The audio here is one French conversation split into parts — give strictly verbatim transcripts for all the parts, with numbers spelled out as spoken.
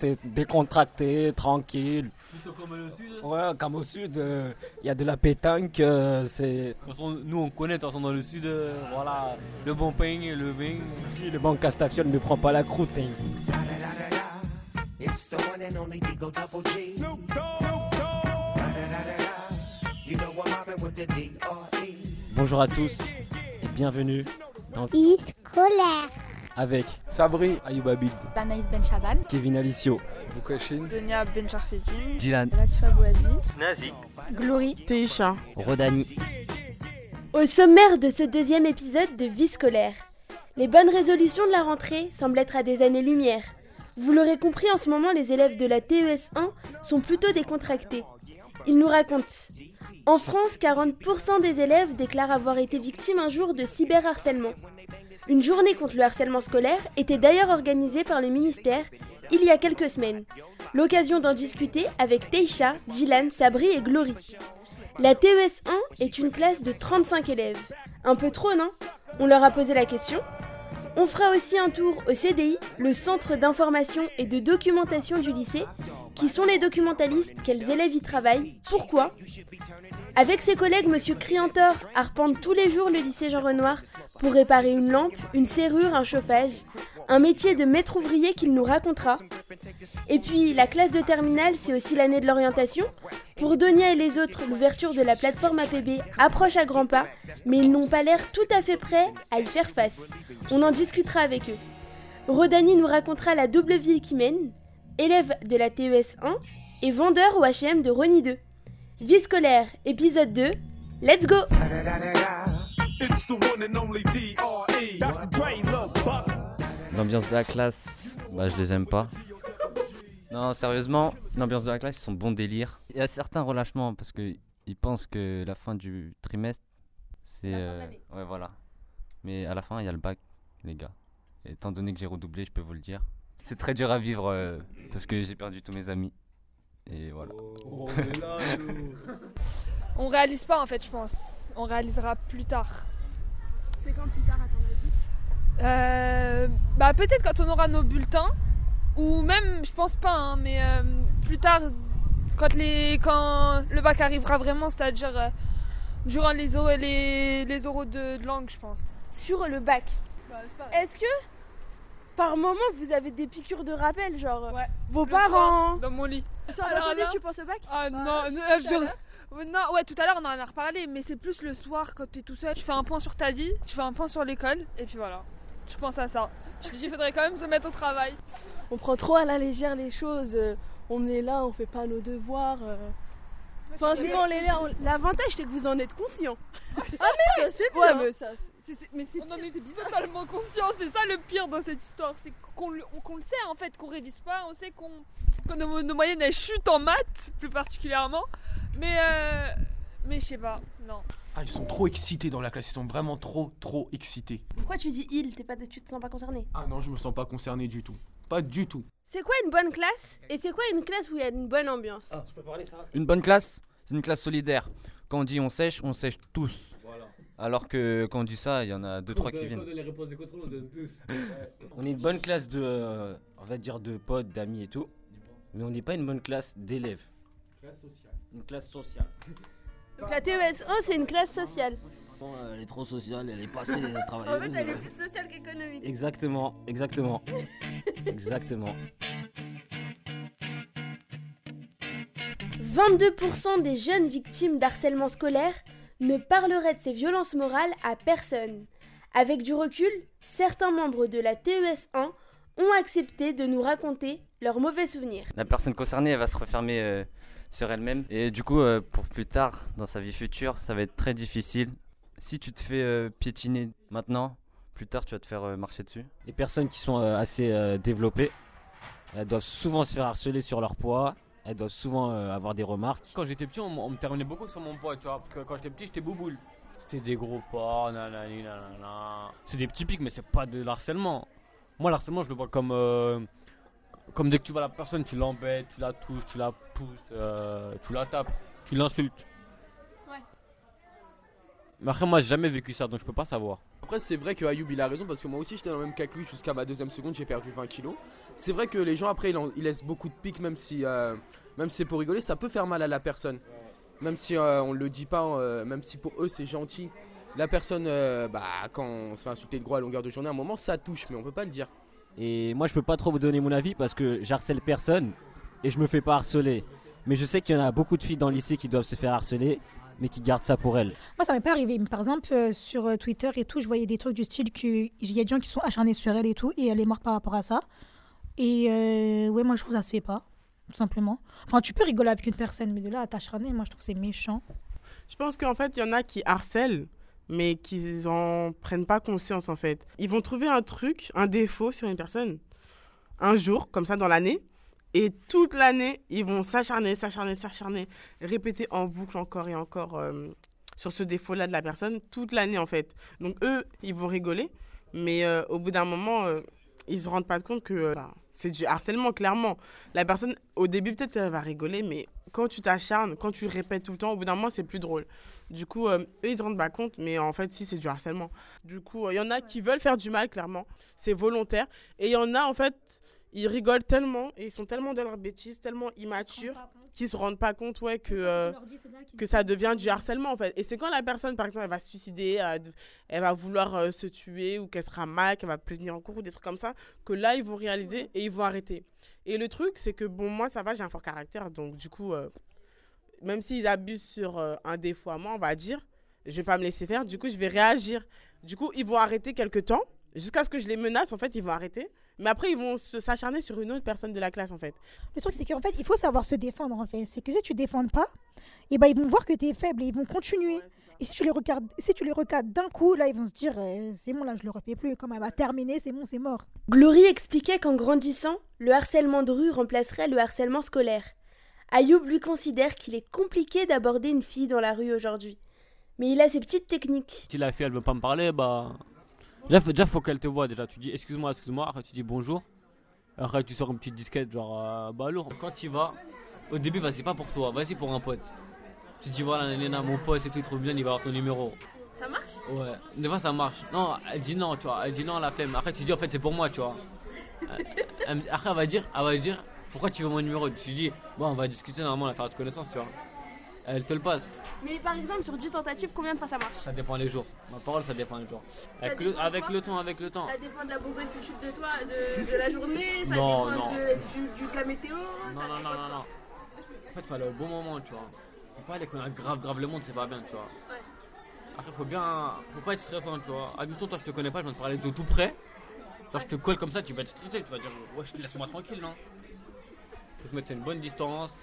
C'est décontracté, tranquille. Plutôt comme le sud. Ouais, comme au sud, il euh, y a de la pétanque. Euh, c'est... Nous on connaît, de toute façon, dans le sud, euh, voilà, le bon pain, le vin. Le bon castafiore ne prend pas la croûte. Hein. It's the one and only Digo Double G. Snoop Dogg. You know what happened with the D R E. Bonjour à tous et bienvenue dans Vie Scolaire. Avec Sabri Ayoubabid, Anaïs Benchaban, Kevin Alicio, Boukachin, Denia Bencharfedji, Dylan, Latifa Bouazi, Nazik, Glory, Teisha, Rodani. Au sommaire de ce deuxième épisode de Vie Scolaire, les bonnes résolutions de la rentrée semblent être à des années-lumière. Vous l'aurez compris, en ce moment, les élèves de la T E S un sont plutôt décontractés. Ils nous racontent. En France, quarante pour cent des élèves déclarent avoir été victimes un jour de cyberharcèlement. Une journée contre le harcèlement scolaire était d'ailleurs organisée par le ministère il y a quelques semaines. L'occasion d'en discuter avec Teisha, Dylan, Sabri et Glory. La T E S un est une classe de trente-cinq élèves. Un peu trop, non ? On leur a posé la question. On fera aussi un tour au C D I, le centre d'information et de documentation du lycée, qui sont les documentalistes, quels élèves y travaillent, pourquoi. Avec ses collègues, Monsieur Criantor arpente tous les jours le lycée Jean Renoir pour réparer une lampe, une serrure, un chauffage, un métier de maître ouvrier qu'il nous racontera. Et puis la classe de terminale, c'est aussi l'année de l'orientation. Pour Donia et les autres, l'ouverture de la plateforme A P B approche à grands pas, mais ils n'ont pas l'air tout à fait prêts à y faire face. On en discutera avec eux. Rodani nous racontera la double vie qu'il mène, élève de la T E S un et vendeur au H et M de Rony deux. Vie scolaire, épisode deux, let's go! L'ambiance de la classe, bah je les aime pas. Non, sérieusement, l'ambiance de la classe, ils sont bon délire. Il y a certains relâchements parce qu'ils pensent que la fin du trimestre, c'est... Euh, ouais, voilà. Mais à la fin, il y a le bac, les gars. Et étant donné que j'ai redoublé, je peux vous le dire. C'est très dur à vivre euh, parce que j'ai perdu tous mes amis. Et voilà. Oh, on est là, nous. On réalise pas, en fait, je pense. On réalisera plus tard. C'est quand plus tard, à ton avis ? euh, Bah, peut-être quand on aura nos bulletins. Ou même, je pense pas, hein, mais euh, plus tard, quand, les, quand le bac arrivera vraiment, c'est-à-dire euh, durant les, les, les oraux de, de langue, je pense. Sur le bac, bah, est-ce que par moment vous avez des piqûres de rappel, genre ouais, vos parents soir, dans mon lit. Alors là, tu penses au bac ? Ah bah, non, non, je... non, ouais, tout à l'heure on en a reparlé, mais c'est plus le soir quand t'es tout seul. Tu fais un point sur ta vie, tu fais un point sur l'école, et puis voilà. Je pense à ça. Je dis, il faudrait quand même se mettre au travail. On prend trop à la légère les choses. Euh, on est là, on fait pas nos devoirs. Euh... Enfin, c'est bon, les lèvres, on... L'avantage, c'est que vous en êtes conscient. Ah mais ouais, ça, c'est bien. Ouais, mais ça, c'est, c'est, mais c'est on pire. En est totalement conscient. C'est ça le pire dans cette histoire, c'est qu'on, on, qu'on le sait en fait, qu'on révise pas. On sait qu'on, que nos, nos moyennes elles chutent en maths, plus particulièrement. Mais euh, mais je sais pas, non. Ah, ils sont trop excités dans la classe, ils sont vraiment trop trop excités. Pourquoi tu dis ils, t'es pas, tu te sens pas concerné ? Ah non, je me sens pas concerné du tout, pas du tout. C'est quoi une bonne classe ? Et c'est quoi une classe où il y a une bonne ambiance ? Ah, je peux parler, ça ? Une bonne classe, c'est une classe solidaire. Quand on dit on sèche, on sèche tous. Voilà. Alors que quand on dit ça, il y en a deux trois qui viennent. Les réponses des contrôles, on donne tous. On est une bonne classe de, euh, on va dire de potes, d'amis et tout, mais on n'est pas une bonne classe d'élèves. Une classe sociale. Une classe sociale. Donc la T E S un, c'est une classe sociale. Elle est trop sociale, elle est passée travailleuse. En fait, elle est plus sociale qu'économique. Exactement, exactement. Exactement. vingt-deux pour cent des jeunes victimes d'harcèlement scolaire ne parleraient de ces violences morales à personne. Avec du recul, certains membres de la T E S un ont accepté de nous raconter leurs mauvais souvenirs. La personne concernée, elle va se refermer... Euh... sur elle-même et du coup euh, pour plus tard dans sa vie future ça va être très difficile. Si tu te fais euh, piétiner maintenant, plus tard tu vas te faire euh, marcher dessus. Les personnes qui sont euh, assez euh, développées, elles doivent souvent se faire harceler sur leur poids, elles doivent souvent euh, avoir des remarques. Quand j'étais petit on, on me terminait beaucoup sur mon poids, tu vois, parce que quand j'étais petit j'étais bouboule. C'était des gros pas, nanani nanana. C'est des petits pics mais c'est pas de l'harcèlement. Moi l'harcèlement je le vois comme... Euh, Comme dès que tu vois la personne, tu l'embêtes, tu la touches, tu la pousses, euh, tu la tapes, tu l'insultes. Ouais. Mais après, moi, j'ai jamais vécu ça, donc je peux pas savoir. Après c'est vrai que Ayoub il a raison, parce que moi aussi j'étais dans le même cas que lui. Jusqu'à ma deuxième seconde j'ai perdu vingt kilos. C'est vrai que les gens après ils, en, ils laissent beaucoup de piques. Même si, euh, même si c'est pour rigoler, ça peut faire mal à la personne. Même si euh, on le dit pas, euh, même si pour eux c'est gentil. La personne euh, bah, quand on se fait insulter de gros à longueur de journée, à un moment ça touche, mais on peut pas le dire. Et moi je peux pas trop vous donner mon avis parce que j'harcèle personne et je me fais pas harceler. Mais je sais qu'il y en a beaucoup de filles dans le lycée qui doivent se faire harceler, mais qui gardent ça pour elles. Moi, ça m'est pas arrivé. Par exemple, euh, sur Twitter et tout, je voyais des trucs du style qu'il y a des gens qui sont acharnés sur elle et tout, et elle est morte par rapport à ça. Et euh, ouais, moi, je trouve que ça se fait pas, tout simplement. Enfin, tu peux rigoler avec une personne, mais de là à t'acharner, moi, je trouve que c'est méchant. Je pense qu'en fait, il y en a qui harcèlent, mais qui en prennent pas conscience, en fait. Ils vont trouver un truc, un défaut sur une personne, un jour, comme ça, dans l'année. Et toute l'année, ils vont s'acharner, s'acharner, s'acharner, répéter en boucle encore et encore euh, sur ce défaut-là de la personne, toute l'année en fait. Donc eux, ils vont rigoler, mais euh, au bout d'un moment, euh, ils ne se rendent pas compte que euh, c'est du harcèlement, clairement. La personne, au début, peut-être, elle va rigoler, mais quand tu t'acharnes, quand tu répètes tout le temps, au bout d'un moment, c'est plus drôle. Du coup, euh, eux, ils ne se rendent pas compte, mais en fait, si, c'est du harcèlement. Du coup, il euh, y en a qui veulent faire du mal, clairement, c'est volontaire, et il y en a, en fait... Ils rigolent tellement et ils sont tellement dans leurs bêtises, tellement immatures, qu'ils se rendent pas compte, ouais, que, euh, que ça devient du harcèlement en fait. Et c'est quand la personne, par exemple, elle va se suicider, elle va vouloir euh, se tuer ou qu'elle sera mal, qu'elle va plus venir en cours ou des trucs comme ça, que là ils vont réaliser et ils vont arrêter. Et le truc, c'est que bon, moi ça va, j'ai un fort caractère, donc du coup, euh, même s'ils abusent sur euh, un défaut à moi, on va dire, je vais pas me laisser faire, du coup je vais réagir. Du coup, ils vont arrêter quelque temps, jusqu'à ce que je les menace, en fait, ils vont arrêter. Mais après, ils vont s'acharner sur une autre personne de la classe, en fait. Le truc, c'est qu'en fait, il faut savoir se défendre, en fait. C'est que si tu ne défends pas, eh ben, ils vont voir que tu es faible et ils vont continuer. Ouais, et si tu les regardes, si tu les regardes d'un coup, là, ils vont se dire eh, « C'est bon, là, je ne le refais plus. Quand elle va terminer, c'est bon, c'est mort. » Glory expliquait qu'en grandissant, le harcèlement de rue remplacerait le harcèlement scolaire. Ayoub lui considère qu'il est compliqué d'aborder une fille dans la rue aujourd'hui. Mais il a ses petites techniques. Si la fille, elle ne veut pas me parler, bah... Déjà faut, déjà, faut qu'elle te voit. Déjà, tu dis excuse-moi, excuse-moi. Après, tu dis bonjour. Après, tu sors une petite disquette, genre euh, bah lourd. Quand tu vas, au début, vas-y, pas pour toi, vas-y pour un pote. Tu dis voilà, Léna, mon pote, et tout, il trouve bien, il va avoir ton numéro. Ça marche ? Ouais, des fois ça marche. Non, elle dit non, tu vois, elle dit non, la flemme. Après, tu dis en fait, c'est pour moi, tu vois. Après, elle va dire, elle va dire, pourquoi tu veux mon numéro ? Tu dis, bon, on va discuter normalement, on va faire de connaissance, tu vois. Elle te le passe. Mais par exemple, sur dix tentatives, combien de fois ça marche ? Ça dépend les jours. Ma parole, ça dépend les jours. Avec, le, avec le temps, avec le temps. Ça dépend de la bombe si chute de toi, de, de la journée, ça non, dépend non. De, du, du, de la météo. Non, non, non, non, non. En fait, il faut aller au bon moment, tu vois. Faut pas aller quand on a grave, grave le monde, c'est pas bien, tu vois. Ouais. Après, faut bien. Faut pas être stressant, tu vois. Admettons, toi, je te connais pas, je vais te parler de tout près. Toi, je te colle comme ça, tu vas être stressé, tu vas dire, ouais, laisse-moi tranquille, non ? Faut se mettre à une bonne distance.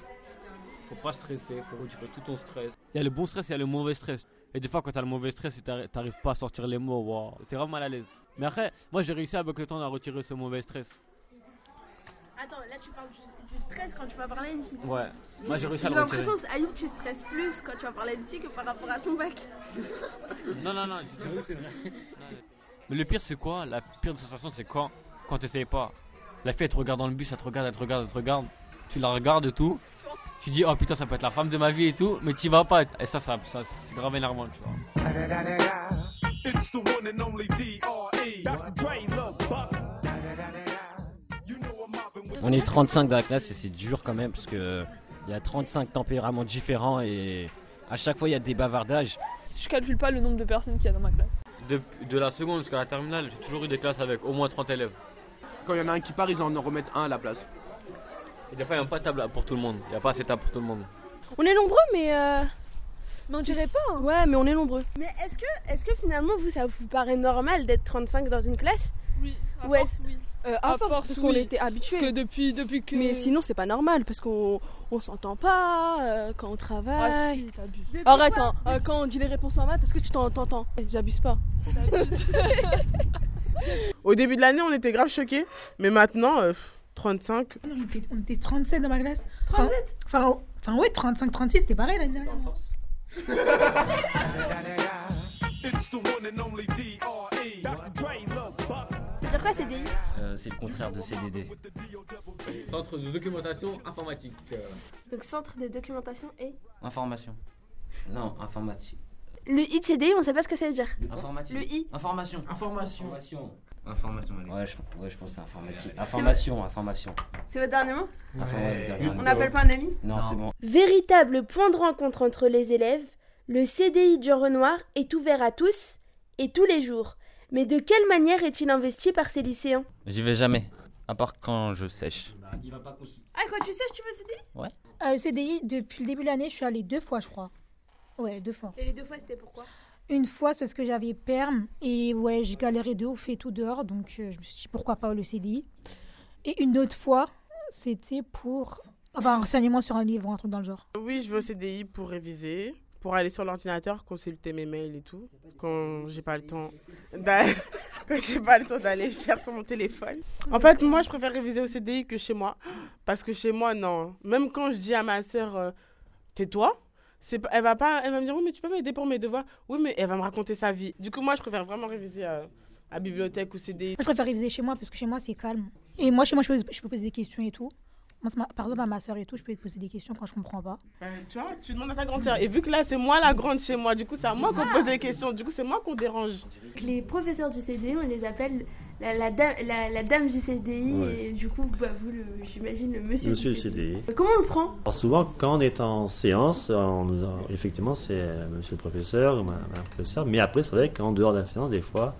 Faut pas stresser, faut retirer tout ton stress. Il y a le bon stress, il y a le mauvais stress. Et des fois, quand t'as le mauvais stress, t'arrives pas à sortir les mots, wow. T'es vraiment mal à l'aise. Mais après, moi j'ai réussi avec le temps à retirer ce mauvais stress. Attends, là tu parles du, du stress quand tu vas parler à une fille. Ouais, moi j'ai réussi à le retirer. J'ai l'impression, Ayoub, tu stresses plus quand tu vas parler à une fille que par rapport à ton bac. Non, non, non, tu te c'est vrai. Mais le pire, c'est quoi ? La pire sensation, c'est quand, quand t'essayes pas. La fille, elle te regarde dans le bus, elle te regarde, elle te regarde, elle te regarde. Tu la regardes et tout. Tu dis oh putain ça peut être la femme de ma vie et tout, mais t'y vas pas et ça ça, ça c'est grave énervant tu vois. On est trente-cinq dans la classe et c'est dur quand même parce que il y a trente-cinq tempéraments différents et à chaque fois il y a des bavardages. Je calcule pas le nombre de personnes qu'il y a dans ma classe. De, de la seconde jusqu'à la terminale j'ai toujours eu des classes avec au moins trente élèves. Quand il y en a un qui part ils en remettent un à la place. Et des fois, il n'y a pas de table pour tout le monde. Il n'y a pas assez de table pour tout le monde. On est nombreux, mais... Euh... Mais on dirait pas. Hein. Ouais, mais on est nombreux. Mais est-ce que, est-ce que finalement, vous, ça vous paraît normal d'être trente-cinq dans une classe ? Oui, à force, oui. Euh, à, à force, force, parce oui. qu'on était habitués. Parce que depuis, depuis que... Mais sinon, c'est pas normal, parce qu'on on s'entend pas euh, quand on travaille. Ah si, t'abuses. Depuis Arrête, hein, euh, quand on dit les réponses en maths, est-ce que tu t'entends ? J'abuse pas. Au début de l'année, on était grave choqués, mais maintenant... Euh... trente-cinq. Non, on, était, on était trente-sept dans ma classe. trente-sept enfin, enfin, enfin, ouais, trente-cinq, trente-six, c'était pareil l'année dernière. C'est-à-dire quoi, C D I ? euh, C'est le contraire de C D D. Centre de documentation informatique. Donc, centre de documentation et ? Information. Non, informatique. Le I de C D I, on sait pas ce que ça veut dire. Informatique. Le I. Information. Information. Information. Information. Ouais, je, ouais, je pense que c'est informatique. Information, c'est information. C'est votre dernier mot ? Ouais. On n'appelle pas un ami ? Non, non, c'est bon. Véritable point de rencontre entre les élèves, le C D I de Jean Renoir est ouvert à tous et tous les jours. Mais de quelle manière est-il investi par ces lycéens ? J'y vais jamais, à part quand je sèche. Bah, il va pas aussi. Ah, quand tu sèches, tu vas au C D I ? Ouais. Euh, le C D I, depuis le début de l'année, je suis allée deux fois, je crois. Ouais, deux fois. Et les deux fois, c'était pourquoi ? Une fois, c'est parce que j'avais perm et ouais, j'ai galéré de ouf et tout dehors, donc euh, je me suis dit pourquoi pas le C D I. Et une autre fois, c'était pour avoir ah, un renseignement sur un livre ou un truc dans le genre. Oui, je vais au C D I pour réviser, pour aller sur l'ordinateur, consulter mes mails et tout, quand j'ai pas le temps d'aller, quand j'ai pas le temps d'aller faire sur mon téléphone. En fait, moi, je préfère réviser au C D I que chez moi, parce que chez moi, non. Même quand je dis à ma sœur, euh, tais-toi. C'est, elle, va pas, elle va me dire, oui, mais tu peux m'aider pour mes devoirs. Oui, mais elle va me raconter sa vie. Du coup, moi, je préfère vraiment réviser à, à bibliothèque ou C D I. Moi, je préfère réviser chez moi parce que chez moi, c'est calme. Et moi, chez moi, je peux, je peux poser des questions et tout. Par exemple, à ma soeur et tout, je peux lui poser des questions quand je ne comprends pas. Euh, tu vois, tu demandes à ta grande soeur. Et vu que là, c'est moi la grande chez moi, du coup, c'est à moi qu'on pose des questions. Du coup, c'est moi qu'on dérange. Les professeurs du C D I, on les appelle la, la, la, la, la dame du C D I. Ouais. Et du coup, bah, vous, le, j'imagine, le monsieur, monsieur du C D I. C D I. Comment on le prend ? Alors souvent, quand on est en séance, on nous a, effectivement, c'est euh, monsieur le professeur, madame la professeure. Mais après, c'est vrai qu'en dehors de la séance, des fois,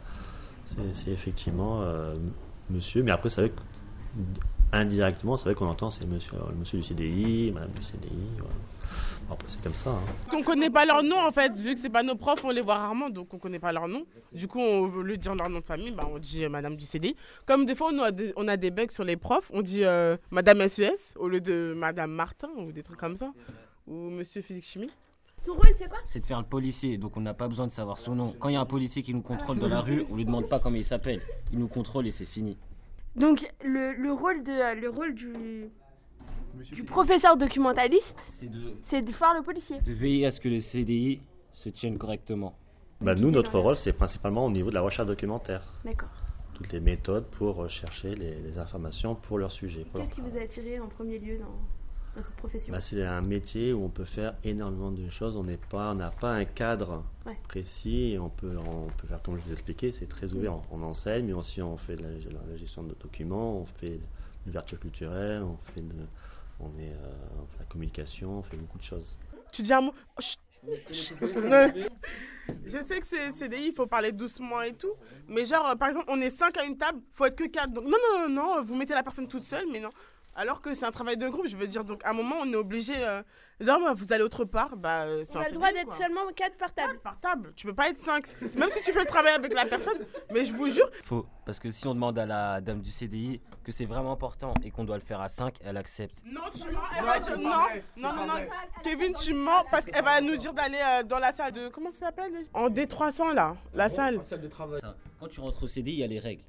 c'est, c'est effectivement euh, monsieur. Mais après, c'est vrai que... indirectement, c'est vrai qu'on entend c'est monsieur, le monsieur du C D I, madame du C D I, voilà. Bon, c'est comme ça. Hein. On ne connaît pas leur nom en fait, vu que c'est pas nos profs, on les voit rarement, donc on ne connaît pas leur nom. Du coup, on veut le dire leur nom de famille, bah, on dit euh, madame du C D I. Comme des fois, on a des, on a des bugs sur les profs, on dit euh, madame S E S au lieu de madame Martin ou des trucs comme ça, ou monsieur physique-chimie. Son rôle, c'est quoi ? C'est de faire le policier, donc on n'a pas besoin de savoir son nom. Quand il y a un policier qui nous contrôle dans la rue, on ne lui demande pas comment il s'appelle, il nous contrôle et c'est fini. Donc, le, le, rôle, de, le rôle du, du professeur documentaliste, c'est de, c'est de faire le policier. De veiller à ce que les C D I se tiennent correctement. Bah, nous, notre rôle, c'est principalement au niveau de la recherche documentaire. D'accord. Toutes les méthodes pour chercher les, les informations pour leur sujet. Pour Qu'est-ce leur qui vous a attiré en premier lieu dans, dans cette profession ? Bah, c'est un métier où on peut faire énormément de choses. On n'est pas, on n'a pas un cadre ouais. précis. Et on peut, on peut faire comme je vous ai expliqué, c'est très ouvert. Mmh. On, on enseigne, mais aussi on fait de la, de la gestion de documents, on fait de l'ouverture culturelle, on fait de, on est, euh, on fait de la communication, on fait beaucoup de choses. Tu dis un mot. Je sais que c'est C D I, il faut parler doucement et tout, mais genre, par exemple, on est cinq à une table, faut être que quatre. Donc non, non, non, non, vous mettez la personne toute seule, mais non. Alors que c'est un travail de groupe, je veux dire, donc à un moment, on est obligé, euh, genre, bah, vous allez autre part, bah, c'est on un a le droit d'être quoi. Seulement quatre par table. quatre par table, tu peux pas être cinq, même si tu fais le travail avec la personne, mais je vous jure. Faux, parce que si on demande à la dame du C D I que c'est vraiment important et qu'on doit le faire à cinq, elle accepte. Non, tu mens, elle va dire non, non, non, non, Kevin, tu mens, parce qu'elle va nous dire d'aller euh, dans la salle de, comment ça s'appelle ? En D trois cents, là, la bon, salle. salle de travail. Quand tu rentres au C D I, il y a les règles.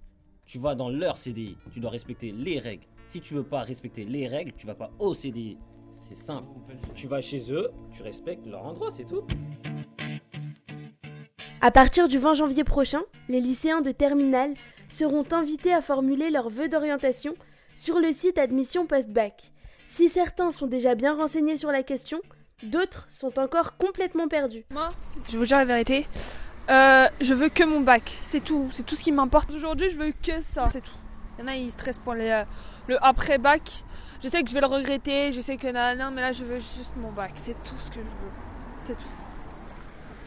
Tu vas dans leur C D I, tu dois respecter les règles. Si tu veux pas respecter les règles, tu vas pas au C D I. C'est simple. Tu vas chez eux, tu respectes leur endroit, c'est tout. À partir du vingt janvier prochain, les lycéens de terminale seront invités à formuler leurs vœux d'orientation sur le site Admission Post-Bac. Si certains sont déjà bien renseignés sur la question, d'autres sont encore complètement perdus. Moi, je vous jure la vérité, euh, je veux que mon bac, c'est tout, c'est tout ce qui m'importe. Aujourd'hui, je veux que ça, c'est tout. Il y en a, ils stressent pour les, euh, le après-bac. Je sais que je vais le regretter, je sais que non, non, mais là, je veux juste mon bac. C'est tout ce que je veux. C'est tout.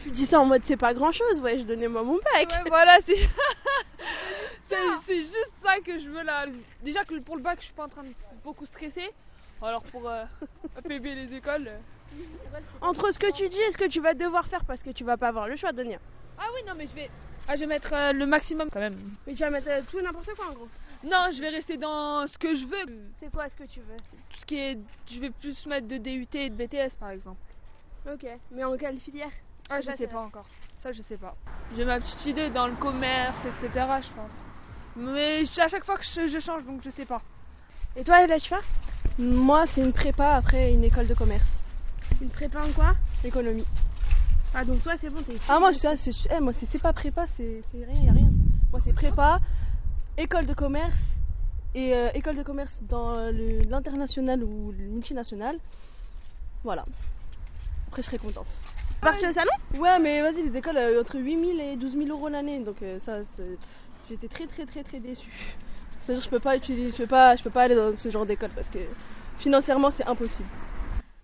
Tu dis ça en mode, c'est pas grand-chose, ouais, je donnais moi mon bac. Ouais, voilà, c'est... c'est, c'est juste ça que je veux, là. Déjà que pour le bac, je suis pas en train de beaucoup stresser. Alors pour euh, A P B les écoles... Euh... Entre ce que tu dis et ce que tu vas devoir faire, parce que tu vas pas avoir le choix de venir. Ah oui, non, mais je vais... Ah, je vais mettre euh, le maximum, quand même. Mais tu vas mettre euh, tout n'importe quoi, en gros. Non, je vais rester dans ce que je veux. C'est quoi ce que tu veux ? Tout ce qui est... Je vais plus mettre de D U T et de B T S, par exemple. Ok, mais en quelle filière ? Ah, je sais pas encore. Ça, je sais pas. J'ai ma petite idée dans le commerce, et cetera, je pense. Mais à chaque fois que je, je change, donc je sais pas. Et toi, là, tu fais ? Moi, c'est une prépa après une école de commerce. Une prépa en quoi ? Économie. Ah, donc toi, c'est bon, t'es ici ? Ah, moi, c'est, c'est, eh, moi, c'est, c'est pas prépa, c'est, c'est rien, y a rien. Moi, c'est prépa... École de commerce et euh, école de commerce dans le, l'international ou le multinational. Voilà. Après, je serai contente. Parti au salon ? Ouais, mais vas-y, les écoles euh, entre huit mille et douze mille euros l'année, donc euh, ça, j'étais très très très très déçue. C'est-à-dire, je peux pas utiliser, je peux pas, je peux pas aller dans ce genre d'école parce que financièrement, c'est impossible.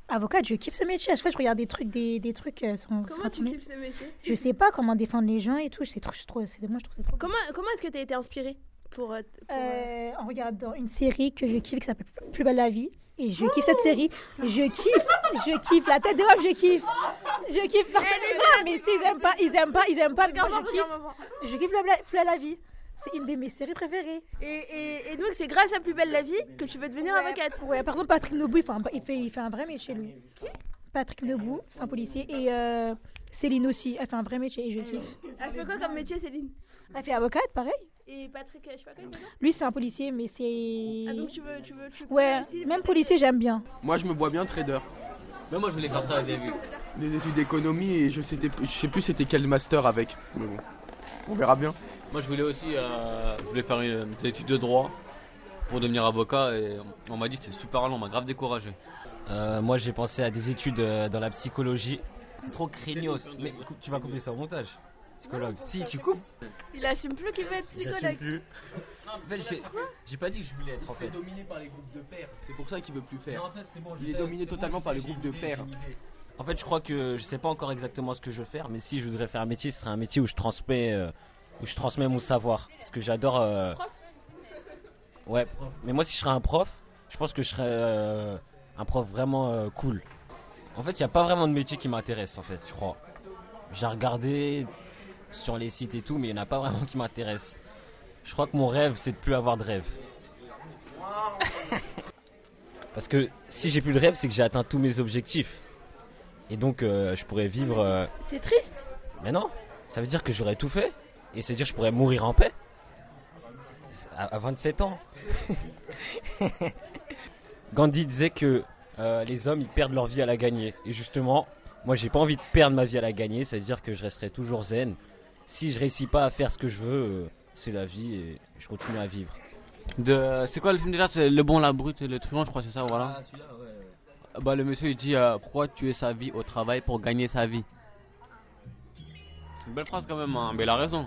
Avocat, je kiffe ce métier. À chaque fois, je regarde des trucs, des, des trucs euh, sur Comment sur tu kiffes ce métier ? Je sais pas comment défendre les gens et tout. C'est trop, je trouve, c'est moi, je trouve c'est trop. Comment, comment est-ce que tu as été inspirée pour, pour... Euh, en regardant une série que je kiffe qui s'appelle Plus belle la vie. Et je kiffe cette série, je kiffe, je kiffe, la tête de l'homme, je kiffe, je kiffe personnellement, mais s'ils aiment pas, ils aiment pas, ils aiment pas, mais moi je kiffe, je kiffe Plus belle la vie, c'est une de mes séries préférées. Et, et, et donc c'est grâce à Plus belle la vie que tu veux devenir ouais, avocate. Ouais, par contre Patrick Nobou, il fait un, il fait, il fait un vrai métier lui. Qui ? Patrick Nobou, c'est un policier, et euh, Céline aussi, elle fait un vrai métier et je kiffe. Elle fait quoi comme métier Céline ? Elle fait avocate, pareil. Et Patrick, je sais pas quoi, lui c'est un policier, mais c'est... Ah donc tu veux... Tu veux tu ouais, policier, même policier j'aime bien. Moi je me vois bien trader. Mais moi je voulais faire ça à des études. Des études d'économie et je sais, je sais plus c'était quel master avec. Mais bon, on verra bien. Moi je voulais aussi euh, je voulais faire une, des études de droit pour devenir avocat et on m'a dit que c'était super long, on m'a grave découragé. Euh, moi j'ai pensé à des études dans la psychologie. C'est trop craignos, mais tu vas couper ça au montage. Psychologue. Si, tu coupes. Il assume plus qu'il veut être psychologue. J'assume plus. Non, en fait, j'ai, j'ai pas dit que je voulais être en fait. Il est dominé par les groupes de pairs. C'est pour ça qu'il veut plus faire. Non, en fait, c'est bon, je il sais, est dominé totalement bon, par les groupes de pairs. En fait, je crois que je sais pas encore exactement ce que je veux faire, mais si je voudrais faire un métier, ce serait un métier où je transmets, euh, où je transmets mon savoir, parce que j'adore. Euh... Prof. Ouais. Prof. Mais moi, si je serais un prof, je pense que je serais euh, un prof vraiment euh, cool. En fait, il y a pas vraiment de métier qui m'intéresse, en fait, je crois. J'ai regardé sur les sites et tout, mais il n'y en a pas vraiment qui m'intéresse. Je crois que mon rêve, c'est de plus avoir de rêve. Parce que si j'ai plus de rêve, c'est que j'ai atteint tous mes objectifs. Et donc, euh, je pourrais vivre... Euh... C'est triste. Mais non, ça veut dire que j'aurais tout fait. Et ça veut dire que je pourrais mourir en paix. À, à vingt-sept ans. Gandhi disait que euh, les hommes, ils perdent leur vie à la gagner. Et justement, moi, j'ai pas envie de perdre ma vie à la gagner. Ça veut dire que je resterai toujours zen. Si je réussis pas à faire ce que je veux, c'est la vie et je continue à vivre. De, c'est quoi le film déjà? C'est Le Bon, la Brute et le Truand, je crois, c'est ça, voilà. Ah, celui-là, ouais. Bah, le monsieur il dit euh, pourquoi tuer sa vie au travail pour gagner sa vie. C'est une belle phrase quand même, hein, mais il a raison.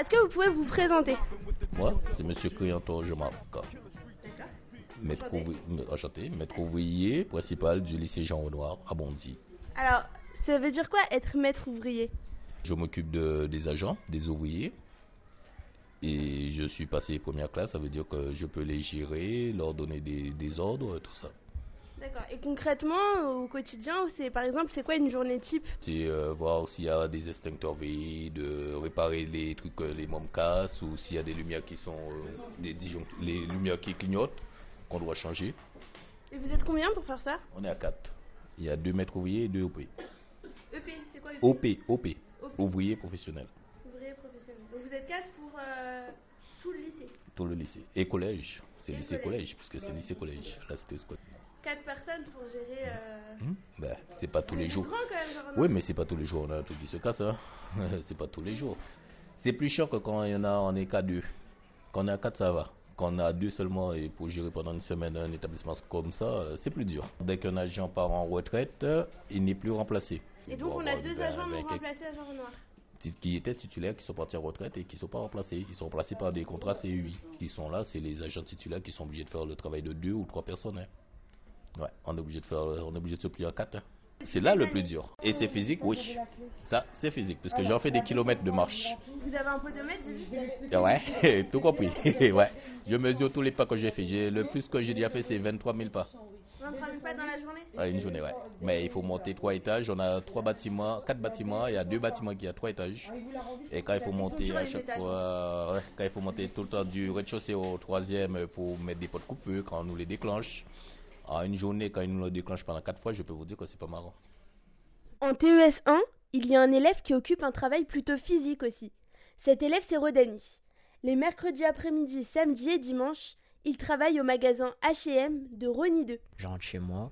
Est-ce que vous pouvez vous présenter? Moi, c'est Monsieur Cuyanto, je m'avocat. Maître Achatter, maître ouvrier principal du lycée Jean Renoir à Bondy. Alors, ça veut dire quoi être maître ouvrier? Je m'occupe de, des agents, des ouvriers. Et je suis passé première classe, ça veut dire que je peux les gérer, leur donner des, des ordres, tout ça. D'accord. Et concrètement, au quotidien, c'est, par exemple, c'est quoi une journée type? C'est euh, voir s'il y a des extincteurs vides, de réparer les trucs, les membres cassent, ou s'il y a des lumières qui sont euh, des disjonctes, les lumières qui clignotent, qu'on doit changer. Et vous êtes combien pour faire ça? On est à quatre. Il y a deux maîtres ouvriers et deux O P. E P, c'est quoi E P? O P, O P. Ouvrier professionnel. Ouvrier professionnel. Donc vous êtes quatre pour euh, tout le lycée? Tout le lycée. Et collège. C'est lycée-collège, puisque ouais, c'est lycée-collège. Là, c'était scolaire. Quatre personnes pour gérer... Euh... Mmh. Ben, c'est pas tous les jours. Grand, quand même, genre, oui, mais c'est pas tous les jours. On a un truc qui se casse, hein. C'est pas tous les jours. C'est plus cher que quand il y en a, on est qu'à deux. Quand on est à quatre, ça va. Quand on a deux seulement et pour gérer pendant une semaine un établissement comme ça, c'est plus dur. Dès qu'un agent part en retraite, il n'est plus remplacé. Et donc on a deux agents non remplacés à Jean Renoir. Qui étaient titulaires, qui sont partis en retraite et qui ne sont pas remplacés. Ils sont remplacés par des contrats C U I. Qui sont là, c'est les agents titulaires qui sont obligés de faire le travail de deux ou trois personnes. Hein. Ouais, on est obligé de faire, on est obligé de se plier à quatre. Hein. C'est là le plus dur. Et c'est physique, oui. Ça, c'est physique, parce que j'en fais des kilomètres de marche. Vous avez un podomètre, j'ai vu ? Ouais, tout compris. Ouais. Je mesure tous les pas que j'ai fait. J'ai, le plus que j'ai déjà fait, c'est vingt-trois mille pas. vingt-trois mille pas dans la journée ? Ouais, une journée, ouais. Mais il faut monter trois étages. On a trois bâtiments, quatre bâtiments. Il y a deux bâtiments qui ont trois étages. Et quand il faut monter à chaque fois, quand il faut monter tout le temps du rez-de-chaussée au troisième pour mettre des pots de coupeux, quand on nous les déclenche. En une journée, quand ils nous le déclenchent pendant quatre fois, je peux vous dire que c'est pas marrant. En T E S un, il y a un élève qui occupe un travail plutôt physique aussi. Cet élève, c'est Rodani. Les mercredis après-midi, samedi et dimanche, il travaille au magasin H et M de Rony deux. Je rentre chez moi,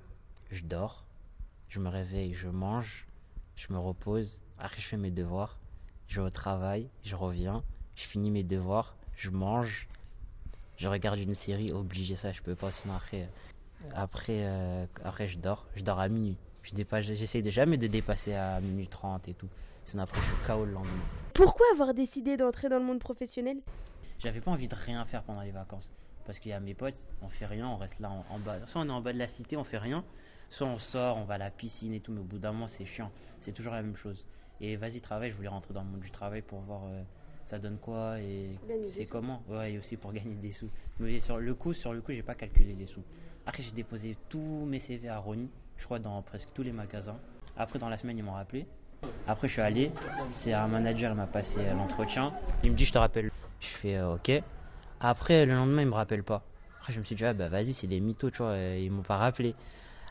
je dors, je me réveille, je mange, je me repose, après je fais mes devoirs, je vais au travail, je reviens, je finis mes devoirs, je mange, je regarde une série, obligé, ça je peux pas, sinon après après euh, après je dors je dors à minuit. Je dépasse, j'essaie de jamais de dépasser à minuit trente et tout, sinon après je suis K O le lendemain. Pourquoi avoir décidé d'entrer dans le monde professionnel? J'avais pas envie de rien faire pendant les vacances, parce qu'il y a mes potes, on fait rien, on reste là en, en bas, soit on est en bas de la cité, on fait rien, soit on sort, on va à la piscine et tout, mais au bout d'un moment c'est chiant, c'est toujours la même chose. Et vas-y travail, je voulais rentrer dans le monde du travail pour voir euh, ça donne quoi et c'est comment, ouais, et aussi pour gagner des sous. Mais sur le coup, sur le coup j'ai pas calculé les sous. Après j'ai déposé tous mes C V à Rony, je crois dans presque tous les magasins. Après dans la semaine ils m'ont rappelé. Après je suis allé, c'est un manager, il m'a passé l'entretien, il me dit je te rappelle. Je fais euh, ok. Après le lendemain il me rappelle pas. Après je me suis dit ah bah vas-y c'est des mythos tu vois, euh, ils m'ont pas rappelé.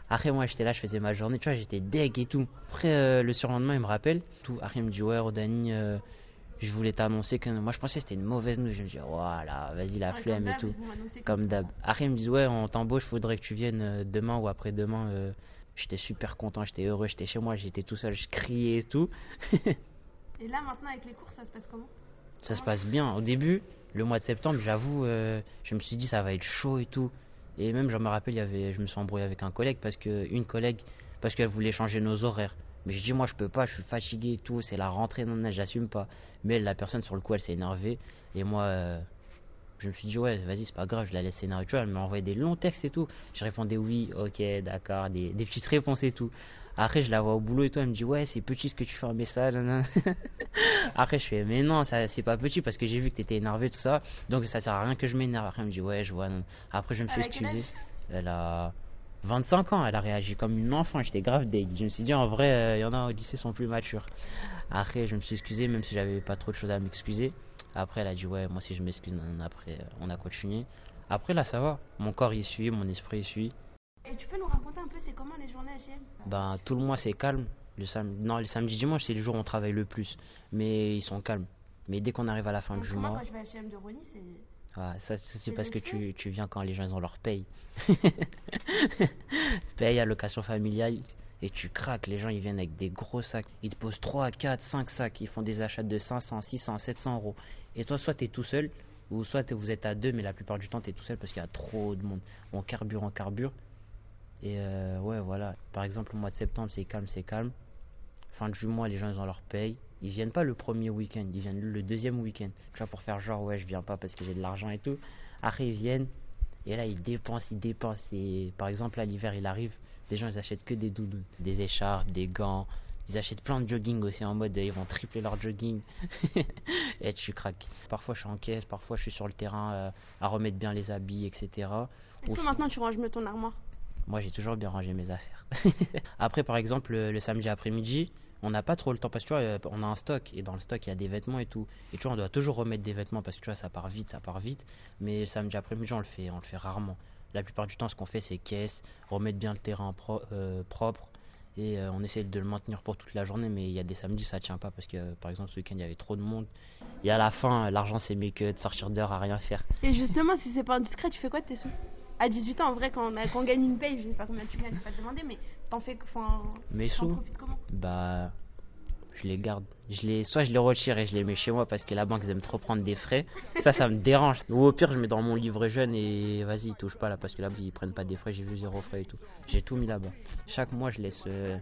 Après moi j'étais là, je faisais ma journée, tu vois, j'étais deg et tout. Après euh, le surlendemain il me rappelle, tout. Après il me dit ouais Rodani, euh, je voulais t'annoncer que moi je pensais que c'était une mauvaise nouvelle. Je me dis voilà, oh, vas-y la ah, flemme et tout. Comme d'hab. Après il me dit ouais on t'embauche, faudrait que tu viennes demain ou après-demain. Euh, j'étais super content, j'étais heureux, j'étais chez moi, j'étais tout seul, je criais et tout. Et là maintenant avec les cours ça se passe comment? Ça se passe bien. Au début, le mois de septembre, j'avoue, euh, je me suis dit ça va être chaud et tout. Et même, je me rappelle, il y avait, je me suis embrouillé avec un collègue parce que une collègue, parce qu'elle voulait changer nos horaires. Mais je dis moi, je peux pas, je suis fatigué et tout. C'est la rentrée, non, non, j'assume pas. Mais la personne sur le coup, elle s'est énervée. Et moi, euh, je me suis dit ouais, vas-y, c'est pas grave, je la laisse s'énerver. Elle m'a envoyé des longs textes et tout. Je répondais oui, ok, d'accord, des, des petites réponses et tout. Après, je la vois au boulot et tout, elle me dit ouais, c'est petit ce que tu fais un message. Après, je fais mais non, ça c'est pas petit parce que j'ai vu que t'étais énervé, tout ça, donc ça sert à rien que je m'énerve. Après, elle me dit ouais, je vois. Non. Après, je me suis excusé. Elle a vingt-cinq ans, elle a réagi comme une enfant, j'étais grave deg. Je me suis dit en vrai, il euh, y en a au lycée sont plus matures. Après, je me suis excusé, même si j'avais pas trop de choses à m'excuser. Après, elle a dit ouais, moi si je m'excuse, non, non. Après, on a continué. Après, là, ça va. Mon corps y suit, mon esprit y suit. Et tu peux nous raconter un peu c'est comment les journées H et M? Ben tout le mois c'est calme, le samedi, non le samedi dimanche c'est le jour où on travaille le plus, mais ils sont calmes. Mais dès qu'on arrive à la fin du mois. Moi quand je vais à H et M de Rony c'est. Ah ça c'est, c'est parce que tu, tu viens quand les gens ils ont leur paye. Paye, allocation familiale et tu craques, les gens ils viennent avec des gros sacs, ils te posent trois, quatre, cinq sacs, ils font des achats de cinq cents, six cents, sept cents euros. Et toi soit t'es tout seul ou soit vous êtes à deux mais la plupart du temps t'es tout seul parce qu'il y a trop de monde. On carbure, on carbure. Et euh, ouais voilà, par exemple le mois de septembre c'est calme, c'est calme, fin du mois les gens ils ont leur paye, ils viennent pas le premier week-end, ils viennent le deuxième week-end, tu vois pour faire genre ouais je viens pas parce que j'ai de l'argent et tout, après ils viennent et là ils dépensent, ils dépensent et par exemple là l'hiver il arrive, les gens ils achètent que des doudous, des écharpes, des gants, ils achètent plein de jogging aussi en mode ils vont tripler leur jogging et tu craques. Parfois je suis en caisse, parfois je suis sur le terrain euh, à remettre bien les habits et cetera. Est-ce Au que f... maintenant tu ranges mieux ton armoire? Moi, j'ai toujours bien rangé mes affaires. Après, par exemple, le, le samedi après-midi, on n'a pas trop le temps parce que tu vois, on a un stock et dans le stock, il y a des vêtements et tout. Et tu vois, on doit toujours remettre des vêtements parce que tu vois, ça part vite, ça part vite. Mais le samedi après-midi, on le fait, on le fait rarement. La plupart du temps, ce qu'on fait, c'est caisse, remettre bien le terrain pro, euh, propre et euh, on essaie de le maintenir pour toute la journée. Mais il y a des samedis, ça tient pas parce que, euh, par exemple, ce week-end, il y avait trop de monde. Et à la fin, l'argent, c'est mieux que de sortir dehors à rien faire. Et justement, si c'est pas indiscret, tu fais quoi de tes sous ? À dix-huit ans, en vrai, quand on, a, quand on gagne une paye, je ne sais pas combien tu gagnes, je ne vais pas te demander, mais t'en fais, enfin, t'en profites comment? Bah, je les garde. Je les, soit je les retire et je les mets chez moi parce que la banque, ils aiment trop prendre des frais. Ça, ça me dérange. Ou au pire, je mets dans mon livret jeune et vas-y, ils touchent pas là parce que là, ils prennent pas des frais, j'ai vu zéro frais et tout. J'ai tout mis là-bas. Chaque mois, je laisse euh,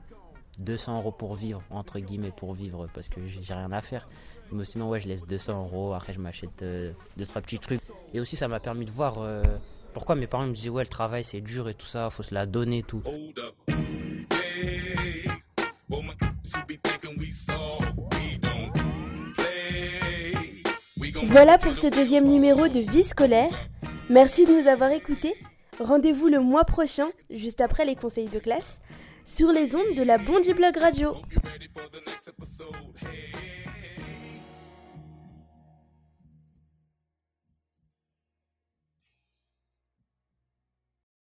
deux cents euros pour vivre, entre guillemets, pour vivre parce que j'ai, j'ai rien à faire. Mais sinon, ouais, je laisse deux cents euros. Après, je m'achète euh, deux, trois petits trucs. Et aussi, ça m'a permis de voir. Euh, Pourquoi mes parents me disaient ouais le travail c'est dur et tout ça, faut se la donner et tout. Voilà pour ce deuxième numéro de Vie Scolaire. Merci de nous avoir écoutés. Rendez-vous le mois prochain, juste après les conseils de classe, sur les ondes de la Bondi Blog Radio.